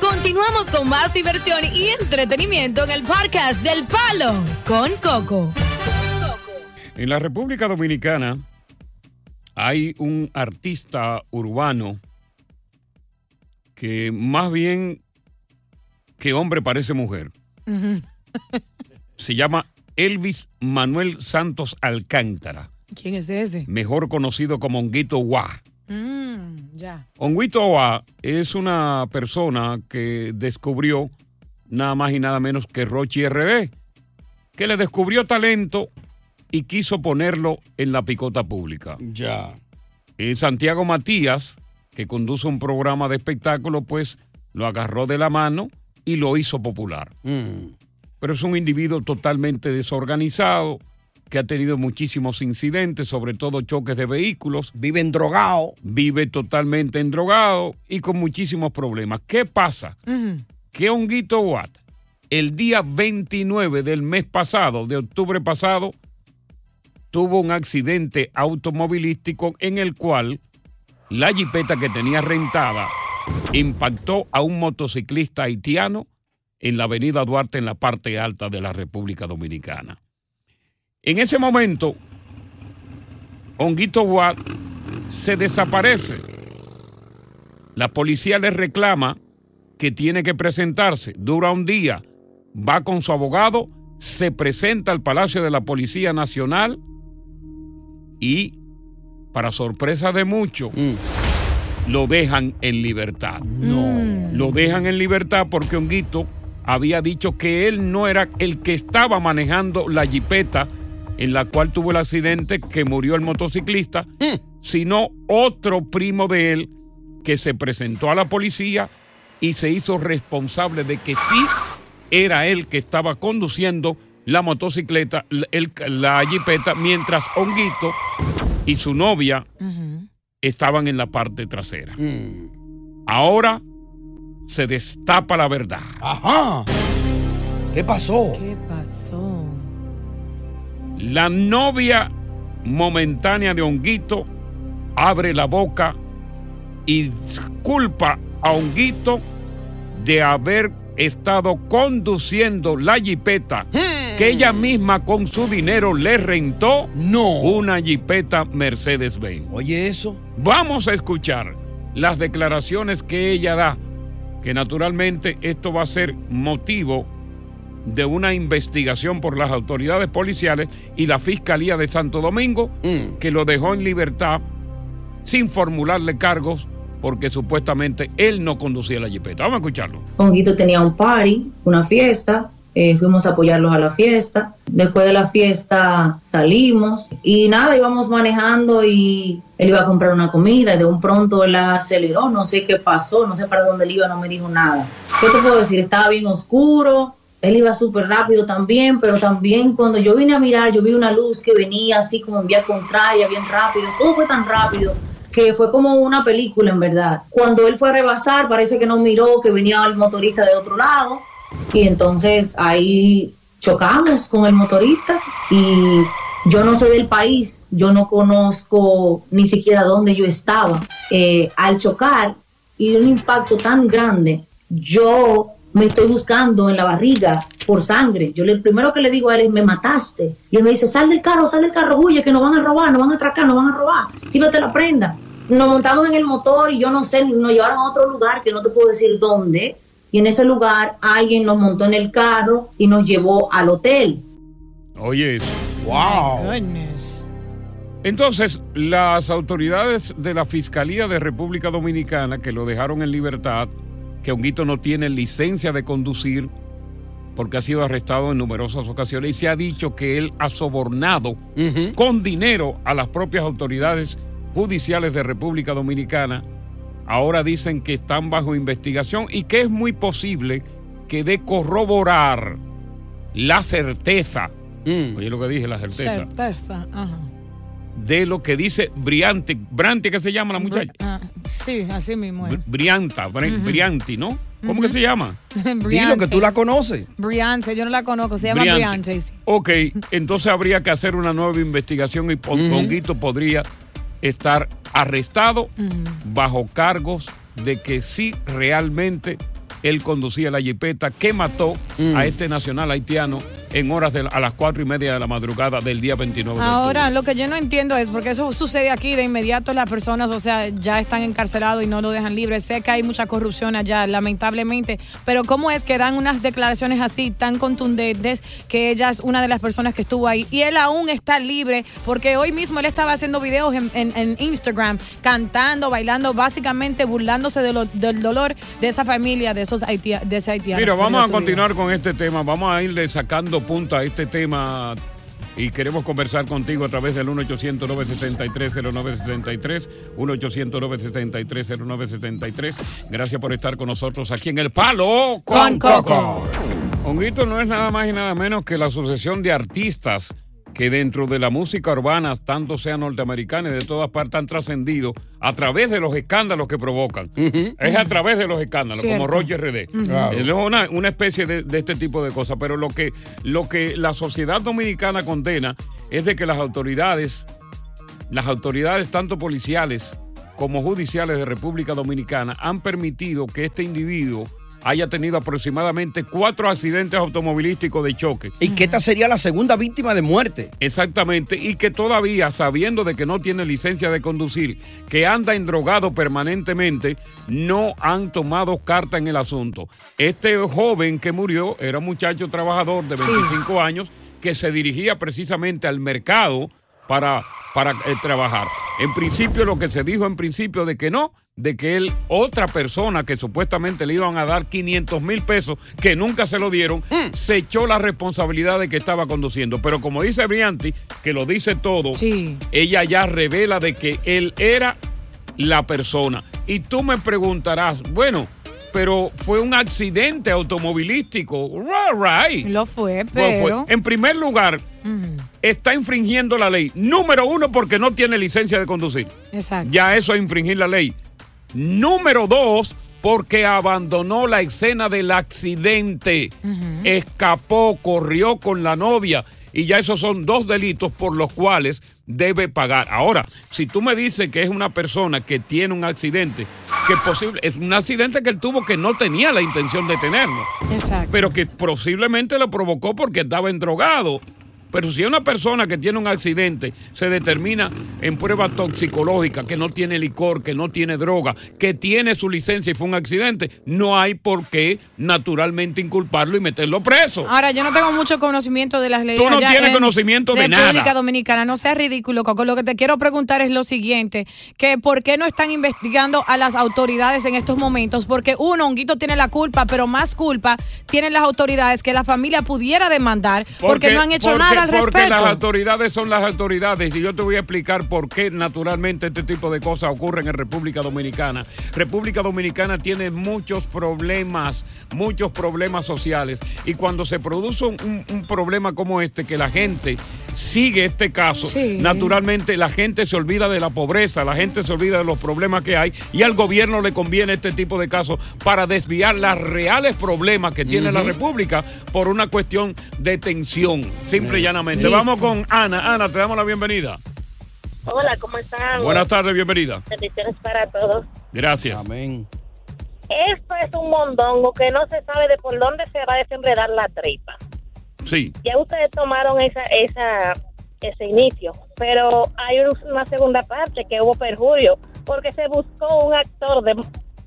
Continuamos con más diversión y entretenimiento en el podcast del Palo con Coco. En la República Dominicana hay un artista urbano que más bien que hombre parece mujer. Uh-huh. Se llama Elvis Manuel Santos Alcántara. ¿Quién es ese? Mejor conocido como Onguito Wa. Mm, ya. Onguito Wa es una persona que descubrió nada más y nada menos que Rochi R B, que le descubrió talento y quiso ponerlo en la picota pública. Ya. Y Santiago Matías, que conduce un programa de espectáculo, pues lo agarró de la mano y lo hizo popular. Mm. Pero es un individuo totalmente desorganizado, que ha tenido muchísimos incidentes, sobre todo choques de vehículos. Vive endrogado. Vive totalmente endrogado y con muchísimos problemas. ¿Qué pasa? Uh-huh. Que Onguito Wa, el día veintinueve del mes pasado, de octubre pasado, tuvo un accidente automovilístico en el cual la jipeta que tenía rentada impactó a un motociclista haitiano en la avenida Duarte, en la parte alta de la República Dominicana. En ese momento, Onguito Wa se desaparece. La policía le reclama que tiene que presentarse. Dura un día, va con su abogado, se presenta al Palacio de la Policía Nacional y, para sorpresa de muchos, mm. lo dejan en libertad. No. Lo dejan en libertad porque Onguito había dicho que él no era el que estaba manejando la jipeta en la cual tuvo el accidente que murió el motociclista, mm. sino otro primo de él que se presentó a la policía y se hizo responsable de que sí era él que estaba conduciendo la motocicleta, el, la jipeta, mientras Onguito y su novia uh-huh. estaban en la parte trasera. Mm. Ahora se destapa la verdad. ¡Ajá! ¿Qué pasó? ¿Qué pasó? La novia momentánea de Onguito abre la boca y culpa a Onguito de haber estado conduciendo la jipeta hmm. que ella misma con su dinero le rentó. No. Una jipeta Mercedes-Benz. Oye, eso. Vamos a escuchar las declaraciones que ella da, que naturalmente esto va a ser motivo de una investigación por las autoridades policiales y la Fiscalía de Santo Domingo, mm. que lo dejó en libertad sin formularle cargos porque supuestamente él no conducía la jipeta. Vamos a escucharlo. Onguito tenía un party, una fiesta, eh, fuimos a apoyarlos a la fiesta. Después de la fiesta salimos y nada, íbamos manejando y él iba a comprar una comida y de un pronto él aceleró, no sé qué pasó, no sé para dónde él iba, no me dijo nada. ¿Qué te puedo decir? Estaba bien oscuro. Él iba súper rápido también, pero también cuando yo vine a mirar, yo vi una luz que venía así como en vía contraria, bien rápido. Todo fue tan rápido que fue como una película, en verdad. Cuando él fue a rebasar, parece que no miró que venía el motorista de otro lado. y entonces ahí chocamos con el motorista y yo no soy del país, yo no conozco ni siquiera dónde yo estaba. Eh, al chocar y un impacto tan grande, yo me estoy buscando en la barriga por sangre. Yo lo primero que le digo a él es, me mataste. Y él me dice, sal del carro, sal del carro, huye, que nos van a robar, nos van a atracar, nos van a robar. Llévate la prenda. Nos montamos en el motor y yo no sé, nos llevaron a otro lugar que no te puedo decir dónde. Y en ese lugar alguien nos montó en el carro y nos llevó al hotel. Oye, wow. Entonces, las autoridades de la Fiscalía de República Dominicana que lo dejaron en libertad, que Onguito no tiene licencia de conducir porque ha sido arrestado en numerosas ocasiones y se ha dicho que él ha sobornado uh-huh. con dinero a las propias autoridades judiciales de República Dominicana. Ahora dicen que están bajo investigación y que es muy posible que de corroborar la certeza, mm. oye lo que dije, la certeza, certeza ajá. de lo que dice Brianti, Brianti que se llama la muchacha. Bri- uh, sí, así mismo es. Brianta, Bri- uh-huh. Brianti, ¿no? ¿Cómo uh-huh. que se llama? Dilo que tú la conoces. Brianti, yo no la conozco, se llama Brianti. Brianti. Ok, entonces habría que hacer una nueva investigación y Onguito uh-huh. podría estar arrestado uh-huh. bajo cargos de que sí realmente él conducía la jipeta que mató uh-huh. a este nacional haitiano en horas de la, a las cuatro y media de la madrugada del día veintinueve de octubre. Ahora, lo que yo no entiendo es, porque eso sucede aquí de inmediato, las personas, o sea, ya están encarcelados y no lo dejan libre. Sé que hay mucha corrupción allá, lamentablemente, pero ¿cómo es que dan unas declaraciones así tan contundentes que ella es una de las personas que estuvo ahí? Y él aún está libre, porque hoy mismo él estaba haciendo videos en, en, en Instagram, cantando, bailando, básicamente burlándose de lo, del dolor de esa familia, de esos haitia, de ese haitiano. Mira, vamos a continuar con este tema, vamos a irle sacando punta a este tema y queremos conversar contigo a través del uno ochocientos nueve siete tres cero nueve siete tres, uno ochocientos nueve siete tres cero nueve siete tres. Gracias por estar con nosotros aquí en El Palo con Coco. Onguito no es nada más y nada menos que la asociación de artistas que dentro de la música urbana, tanto sea norteamericana y de todas partes, han trascendido a través de los escándalos que provocan. Uh-huh. Es a través de los escándalos, cierto. Como Rochi R B. Uh-huh. Claro. Es una, una especie de, de este tipo de cosas. Pero lo que, lo que la sociedad dominicana condena es de que las autoridades, las autoridades tanto policiales como judiciales de República Dominicana, han permitido que este individuo haya tenido aproximadamente cuatro accidentes automovilísticos de choque. Y que esta sería la segunda víctima de muerte. Exactamente, y que todavía, sabiendo de que no tiene licencia de conducir, que anda endrogado permanentemente, no han tomado carta en el asunto. Este joven que murió era un muchacho trabajador de veinticinco sí. años que se dirigía precisamente al mercado para, para eh, trabajar. En principio, lo que se dijo en principio de que no, de que él, otra persona que supuestamente le iban a dar quinientos mil pesos, que nunca se lo dieron, mm. se echó la responsabilidad de que estaba conduciendo. Pero como dice Brianti, que lo dice todo, sí. ella ya revela de que él era la persona. Y tú me preguntarás, bueno, pero fue un accidente automovilístico. Right. Lo fue, pero... Bueno, fue. En primer lugar, mm. está infringiendo la ley. Número uno, porque no tiene licencia de conducir. Exacto. Ya eso es infringir la ley. Número dos, porque abandonó la escena del accidente, uh-huh. escapó, corrió con la novia y ya esos son dos delitos por los cuales debe pagar. Ahora, si tú me dices que es una persona que tiene un accidente, que posible, es un accidente que él tuvo que no tenía la intención de tenerlo, exacto. pero que posiblemente lo provocó porque estaba endrogado. Pero si una persona que tiene un accidente se determina en prueba toxicológica que no tiene licor, que no tiene droga, que tiene su licencia y fue un accidente, no hay por qué naturalmente inculparlo y meterlo preso. Ahora, yo no tengo mucho conocimiento de las leyes. Tú no allá tienes conocimiento de nada. República Dominicana, no seas ridículo, Coco. Lo que te quiero preguntar es lo siguiente, que ¿por qué no están investigando a las autoridades en estos momentos? Porque uno, Onguito tiene la culpa, pero más culpa tienen las autoridades que la familia pudiera demandar porque, porque no han hecho porque... nada. Porque respeto. Las autoridades son las autoridades y yo te voy a explicar por qué naturalmente este tipo de cosas ocurren en República Dominicana. República Dominicana tiene muchos problemas, muchos problemas sociales y cuando se produce un, un problema como este que la gente sigue este caso, sí. naturalmente la gente se olvida de la pobreza, la gente se olvida de los problemas que hay y al gobierno le conviene este tipo de casos para desviar los reales problemas que tiene uh-huh. la República por una cuestión de tensión, simple y llanamente. Listo. Vamos con Ana. Ana, te damos la bienvenida. Hola, ¿cómo están? Buenas tardes, bienvenida. Bendiciones para todos. Gracias. Amén. Esto es un mondongo que no se sabe de por dónde se va a desenredar la tripa. Sí. Ya ustedes tomaron esa, esa, ese inicio, pero hay una segunda parte que hubo perjurio, porque se buscó un actor de,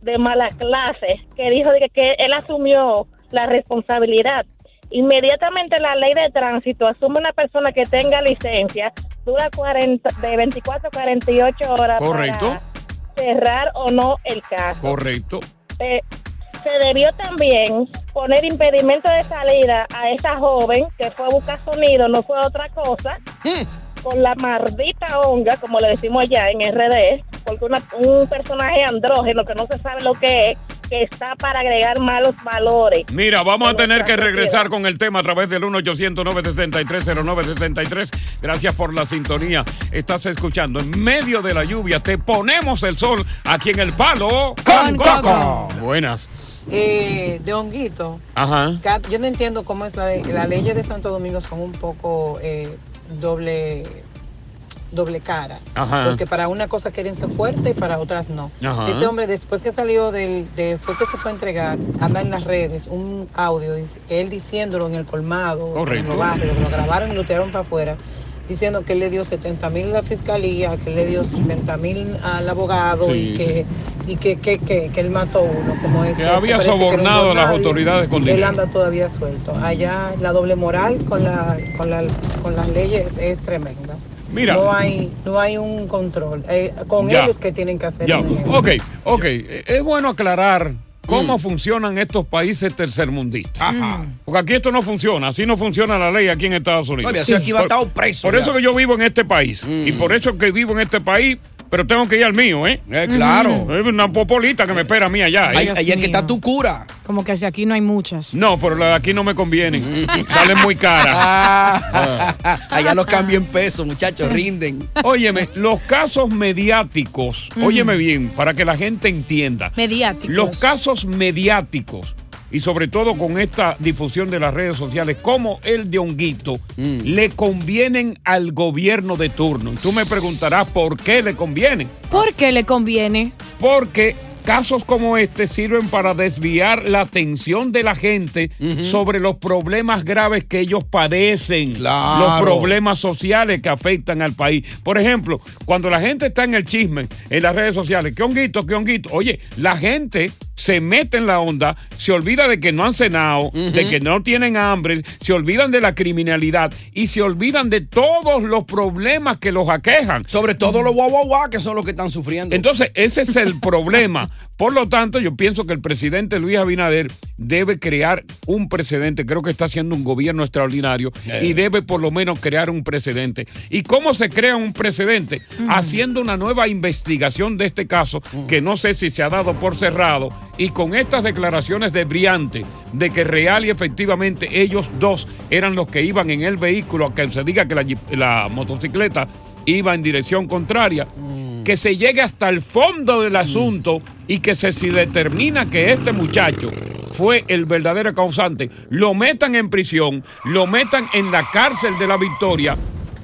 de mala clase que dijo que, que él asumió la responsabilidad. Inmediatamente la ley de tránsito asume una persona que tenga licencia, dura cuarenta, de veinticuatro a cuarenta y ocho horas. Correcto. Para cerrar o no el caso. Correcto. Eh, Se debió también poner impedimento de salida a esa joven que fue a buscar sonido, no fue otra cosa, mm. con la maldita onga, como le decimos allá en R D, porque una, un personaje andrógeno que no se sabe lo que es, que está para agregar malos valores. Mira, vamos a tener que regresar con el tema a través del uno ochocientos nueve sesenta y tres cero nueve sesenta y tres. Gracias por la sintonía. Estás escuchando En Medio de la Lluvia. Te ponemos el sol aquí en El Palo con Coco. Buenas. Eh, de Onguito. Ajá. Yo no entiendo cómo es la ley. Las leyes de Santo Domingo son un poco eh, doble doble cara. Ajá. Porque para una cosa quieren ser fuerte y para otras no. Ajá. Ese hombre, después que salió del, después que se fue a entregar, anda en las redes un audio que él diciéndolo en el colmado, correcto, en el barrio, lo grabaron y lo tiraron para afuera, diciendo que él le dio setenta mil a la fiscalía, que él le dio sesenta mil al abogado, sí, y que y que, que, que, que él mató uno, como es que había sobornado a las autoridades con dinero. Él anda todavía suelto. Allá la doble moral con la con la con las leyes es tremenda. Mira, no hay no hay un control. Eh, con ya, ellos que tienen que hacer. Ok, ok. Es bueno aclarar cómo mm. funcionan estos países tercermundistas. Ajá. Porque aquí esto no funciona, así no funciona la ley aquí en Estados Unidos. Oye, sí. Aquí va a estar preso. Por ya. eso que yo vivo en este país mm. y por eso que vivo en este país, pero tengo que ir al mío, ¿eh? eh claro. Es una popolita que me espera a mí allá. ¿Eh? Ay, ahí es que está tu cura. Como que si aquí no hay muchas. No, pero las de aquí no me convienen. Salen muy caras. Ah, ah. Allá los cambian peso, muchachos, rinden. Óyeme, los casos mediáticos, mm. óyeme bien, para que la gente entienda. Mediáticos. Los casos mediáticos, y sobre todo con esta difusión de las redes sociales, como el de Onguito, mm. le convienen al gobierno de turno. Tú me preguntarás por qué le conviene. ¿Por qué le conviene? Porque casos como este sirven para desviar la atención de la gente uh-huh. sobre los problemas graves que ellos padecen, claro, los problemas sociales que afectan al país. Por ejemplo, cuando la gente está en el chisme, en las redes sociales, ¿qué Onguito, qué Onguito? Oye, la gente se mete en la onda, se olvida de que no han cenado, uh-huh. de que no tienen hambre, se olvidan de la criminalidad y se olvidan de todos los problemas que los aquejan. Sobre todo uh-huh. los guau guau guau que son los que están sufriendo. Entonces, ese es el problema. Por lo tanto, yo pienso que el presidente Luis Abinader debe crear un precedente. Creo que está haciendo un gobierno extraordinario eh. y debe por lo menos crear un precedente. ¿Y cómo se crea un precedente? Mm. Haciendo una nueva investigación de este caso mm. que no sé si se ha dado por cerrado, y con estas declaraciones de Brianti de que real y efectivamente ellos dos eran los que iban en el vehículo, aunque se diga que la, la motocicleta iba en dirección contraria, mm. que se llegue hasta el fondo del mm. asunto y que se si determina que este muchacho fue el verdadero causante, lo metan en prisión, lo metan en la cárcel de La Victoria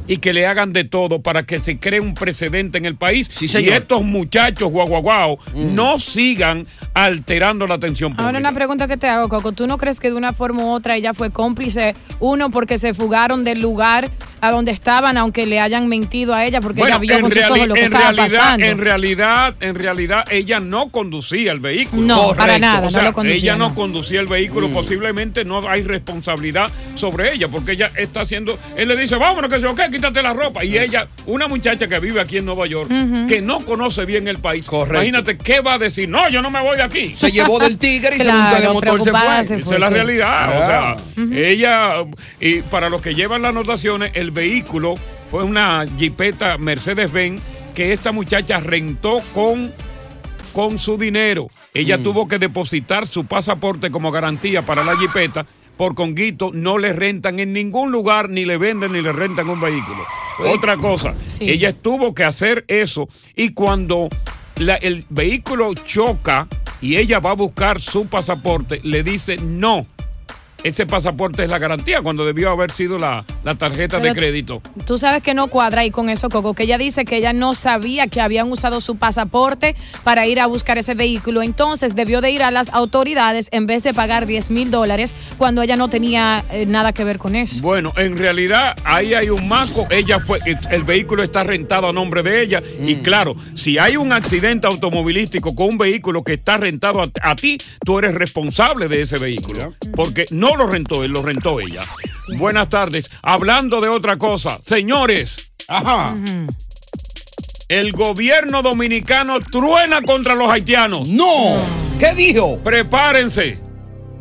y que le hagan de todo para que se cree un precedente en el país, sí, y estos muchachos guau guau guau mm. no sigan alterando la atención pública. Ahora una pregunta que te hago, Coco, ¿tú no crees que de una forma u otra ella fue cómplice? Uno, porque se fugaron del lugar a donde estaban, aunque le hayan mentido a ella, porque bueno, ella vio con reali- sus ojos lo que estaba realidad, pasando. En realidad, en realidad, ella no conducía el vehículo. No, correcto, para nada, o sea, no lo conducía. Ella no conducía el vehículo, mm. posiblemente no hay responsabilidad sobre ella, porque ella está haciendo, él le dice, vámonos, que yo, okay, quítate la ropa. Y ella, una muchacha que vive aquí en Nueva York, uh-huh. que no conoce bien el país, correcto, imagínate, ¿qué va a decir? No, yo no me voy de aquí. Se llevó del tigre y claro, se montó en el motor, se fue. Se fue. Esa es la realidad, claro, o sea, uh-huh. ella, y para los que llevan las anotaciones, el El vehículo fue una jipeta Mercedes-Benz que esta muchacha rentó con, con su dinero. Ella mm. tuvo que depositar su pasaporte como garantía para la jipeta, por Conguito no le rentan en ningún lugar, ni le venden ni le rentan un vehículo. Uy. Otra cosa, sí. Ella tuvo que hacer eso, y cuando la, el vehículo choca y ella va a buscar su pasaporte, le dice no. Este pasaporte es la garantía, cuando debió haber sido la, la tarjeta Pero de crédito. Tú sabes que no cuadra ahí con eso, Coco, que ella dice que ella no sabía que habían usado su pasaporte para ir a buscar ese vehículo. Entonces debió de ir a las autoridades en vez de pagar diez mil dólares cuando ella no tenía eh, nada que ver con eso. Bueno, en realidad ahí hay un maco. Ella fue, el, el vehículo está rentado a nombre de ella. Mm. Y claro, si hay un accidente automovilístico con un vehículo que está rentado a, a ti, tú eres responsable de ese vehículo. Mm. Porque no No lo rentó él, lo rentó ella. Buenas tardes. Hablando de otra cosa, señores. Ajá. Uh-huh. El gobierno dominicano truena contra los haitianos. ¡No! ¿Qué dijo? Prepárense,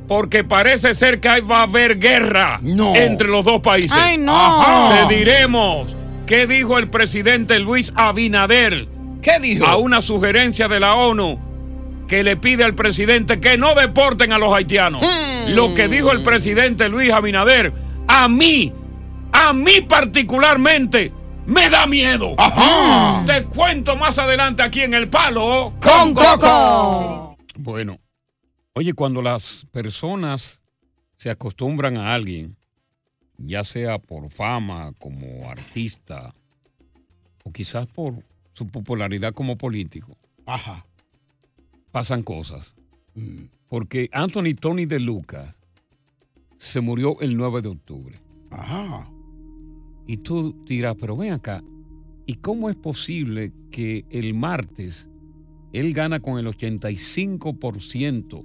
porque parece ser que va a haber guerra no. entre los dos países. ¡Ay, no! Ajá. Te diremos qué dijo el presidente Luis Abinader. ¿Qué dijo? A una sugerencia de la ONU que le pide al presidente que no deporten a los haitianos. Mm. Lo que dijo el presidente Luis Abinader, a mí, a mí particularmente, me da miedo. Ajá. Te cuento más adelante aquí en El Palo con Coco. Bueno, oye, cuando las personas se acostumbran a alguien, ya sea por fama como artista o quizás por su popularidad como político, ajá, pasan cosas. Porque Anthony Tony de Luca se murió el nueve de octubre. Ajá. Y tú dirás, pero ven acá, ¿y cómo es posible que el martes él gana con el ochenta y cinco por ciento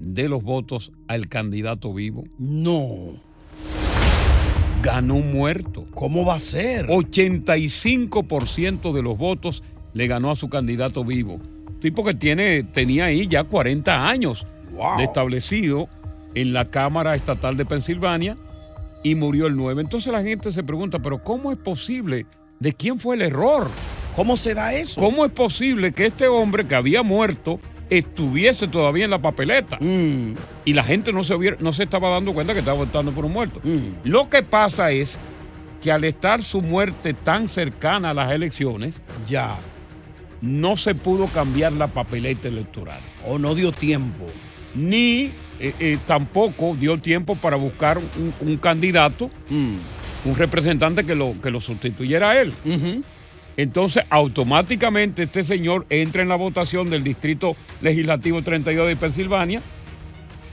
de los votos al candidato vivo? No. Ganó un muerto. ¿Cómo va a ser? ochenta y cinco por ciento de los votos le ganó a su candidato vivo. Tipo que tiene, tenía ahí ya cuarenta años wow. de establecido en la Cámara Estatal de Pensilvania y murió el nueve. Entonces la gente se pregunta, ¿pero cómo es posible? ¿De quién fue el error? ¿Cómo se da eso? ¿Cómo es posible que este hombre que había muerto estuviese todavía en la papeleta? Mm. Y la gente no se, hubiera, no se estaba dando cuenta que estaba votando por un muerto. Mm. Lo que pasa es que al estar su muerte tan cercana a las elecciones, ya... no se pudo cambiar la papeleta electoral. O no dio tiempo. Ni eh, eh, tampoco dio tiempo para buscar un, un candidato, mm. un representante que lo, que lo sustituyera a él. Uh-huh. Entonces, automáticamente este señor entra en la votación del Distrito Legislativo treinta y dos de Pensilvania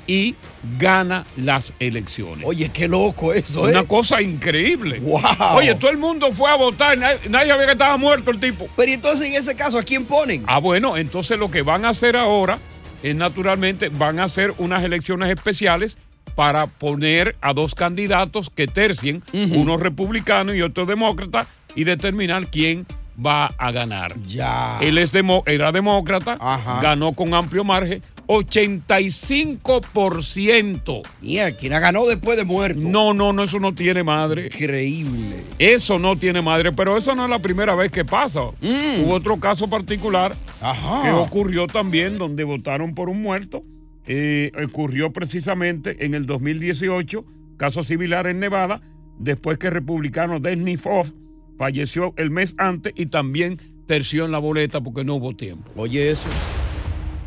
y gana las elecciones. Oye, qué loco eso, ¿eh? Una cosa increíble. Wow. Oye, todo el mundo fue a votar, nadie, nadie sabía que estaba muerto el tipo. Pero entonces, en ese caso, ¿a quién ponen? Ah, bueno, entonces lo que van a hacer ahora es, naturalmente, van a hacer unas elecciones especiales para poner a dos candidatos que tercien, uh-huh. unos republicanos y otros demócratas, y determinar quién va a ganar. Ya. Él es demo- era demócrata, ajá. ganó con amplio margen, ochenta y cinco por ciento. Mira, ¿quién la ganó después de muerto? No, no, no, eso no tiene madre. Increíble. Eso no tiene madre, pero eso no es la primera vez que pasa. Mm. Hubo otro caso particular ajá. que ocurrió también, donde votaron por un muerto. Eh, ocurrió precisamente en el dos mil dieciocho, caso similar en Nevada, después que el republicano Dennis Hof falleció el mes antes y también terció en la boleta porque no hubo tiempo. Oye, eso...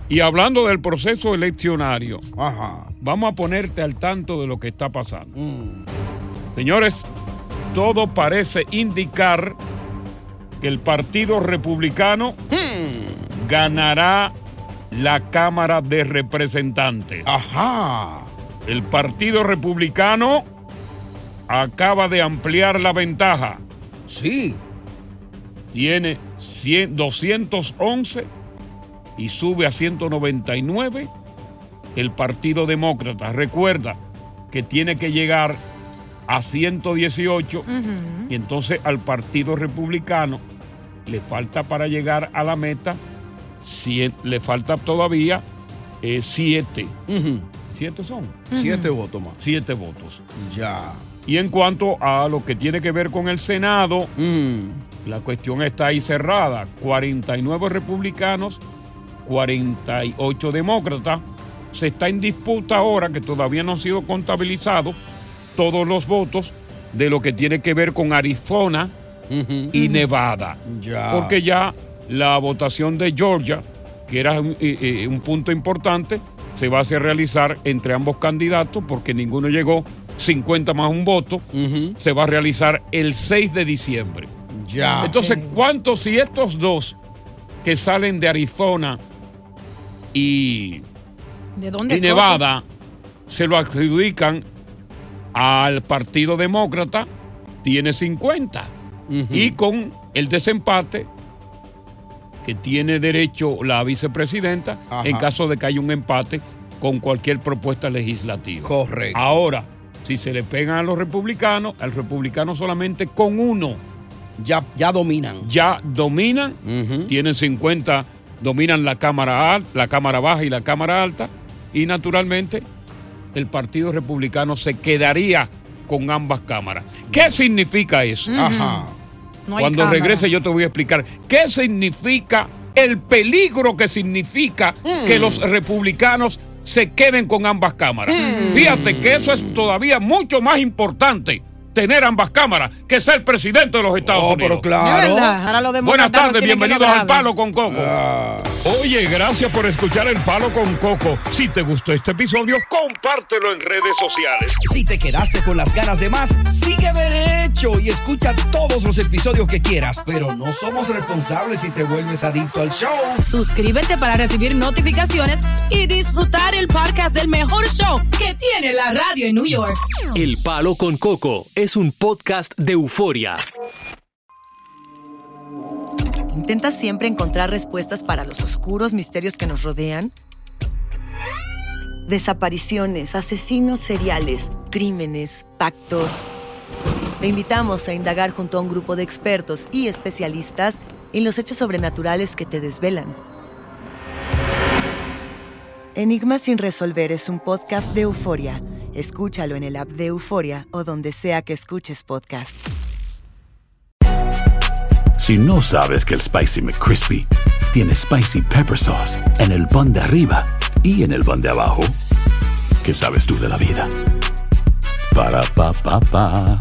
Y hablando del proceso eleccionario, ajá. vamos a ponerte al tanto de lo que está pasando. Mm. Señores, todo parece indicar que el Partido Republicano mm. ganará la Cámara de Representantes. Ajá. El Partido Republicano acaba de ampliar la ventaja. Sí. Tiene doscientos once y sube a ciento noventa y nueve el Partido Demócrata. Recuerda que tiene que llegar a ciento dieciocho uh-huh. y entonces al Partido Republicano le falta para llegar a la meta, si le falta todavía eh, siete. Uh-huh. ¿Siete son? Uh-huh. Siete votos más. Siete votos. Ya. Y en cuanto a lo que tiene que ver con el Senado, uh-huh. la cuestión está ahí cerrada. cuarenta y nueve republicanos, cuarenta y ocho demócratas, se está en disputa ahora, que todavía no han sido contabilizados todos los votos de lo que tiene que ver con Arizona uh-huh. y uh-huh. Nevada. Ya. Porque ya la votación de Georgia, que era eh, eh, un punto importante, se va a hacer realizar entre ambos candidatos porque ninguno llegó cincuenta más un voto. Uh-huh. Se va a realizar el seis de diciembre. Ya. Entonces, ¿cuántos si estos dos que salen de Arizona y, ¿de dónde y Nevada se lo adjudican al Partido Demócrata? Tiene cincuenta. Uh-huh. Y con el desempate que tiene derecho la vicepresidenta, ajá, en caso de que haya un empate con cualquier propuesta legislativa. Correcto. Ahora, si se le pegan a los republicanos, al republicano solamente con uno. Ya, ya dominan. Ya dominan, uh-huh. tienen cincuenta, dominan la cámara alta, la cámara baja y la cámara alta, y naturalmente el Partido Republicano se quedaría con ambas cámaras. ¿Qué significa eso? Uh-huh. Ajá. No hay Cuando cámara. regrese yo te voy a explicar qué significa, el peligro que significa mm. que los republicanos se queden con ambas cámaras. Mm. Fíjate que eso es todavía mucho más importante, tener ambas cámaras, que sea el presidente de los Estados oh, Unidos. Pero claro. Ahora lo Buenas tardes, bienvenidos al Palo con Coco. Ah. Oye, gracias por escuchar El Palo con Coco. Si te gustó este episodio, compártelo en redes sociales. Si te quedaste con las ganas de más, sigue derecho y escucha todos los episodios que quieras. Pero no somos responsables si te vuelves adicto al show. Suscríbete para recibir notificaciones y disfrutar el podcast del mejor show que tiene la radio en New York. El Palo con Coco es un podcast de Euforia. ¿Intentas siempre encontrar respuestas para los oscuros misterios que nos rodean? Desapariciones, asesinos seriales, crímenes, pactos. Te invitamos a indagar junto a un grupo de expertos y especialistas en los hechos sobrenaturales que te desvelan. Enigmas sin resolver es un podcast de Euforia. Escúchalo en el app de Euforia o donde sea que escuches podcast. Si no sabes que el Spicy McCrispy tiene Spicy Pepper Sauce en el pan de arriba y en el pan de abajo, ¿qué sabes tú de la vida? Para pa pa pa.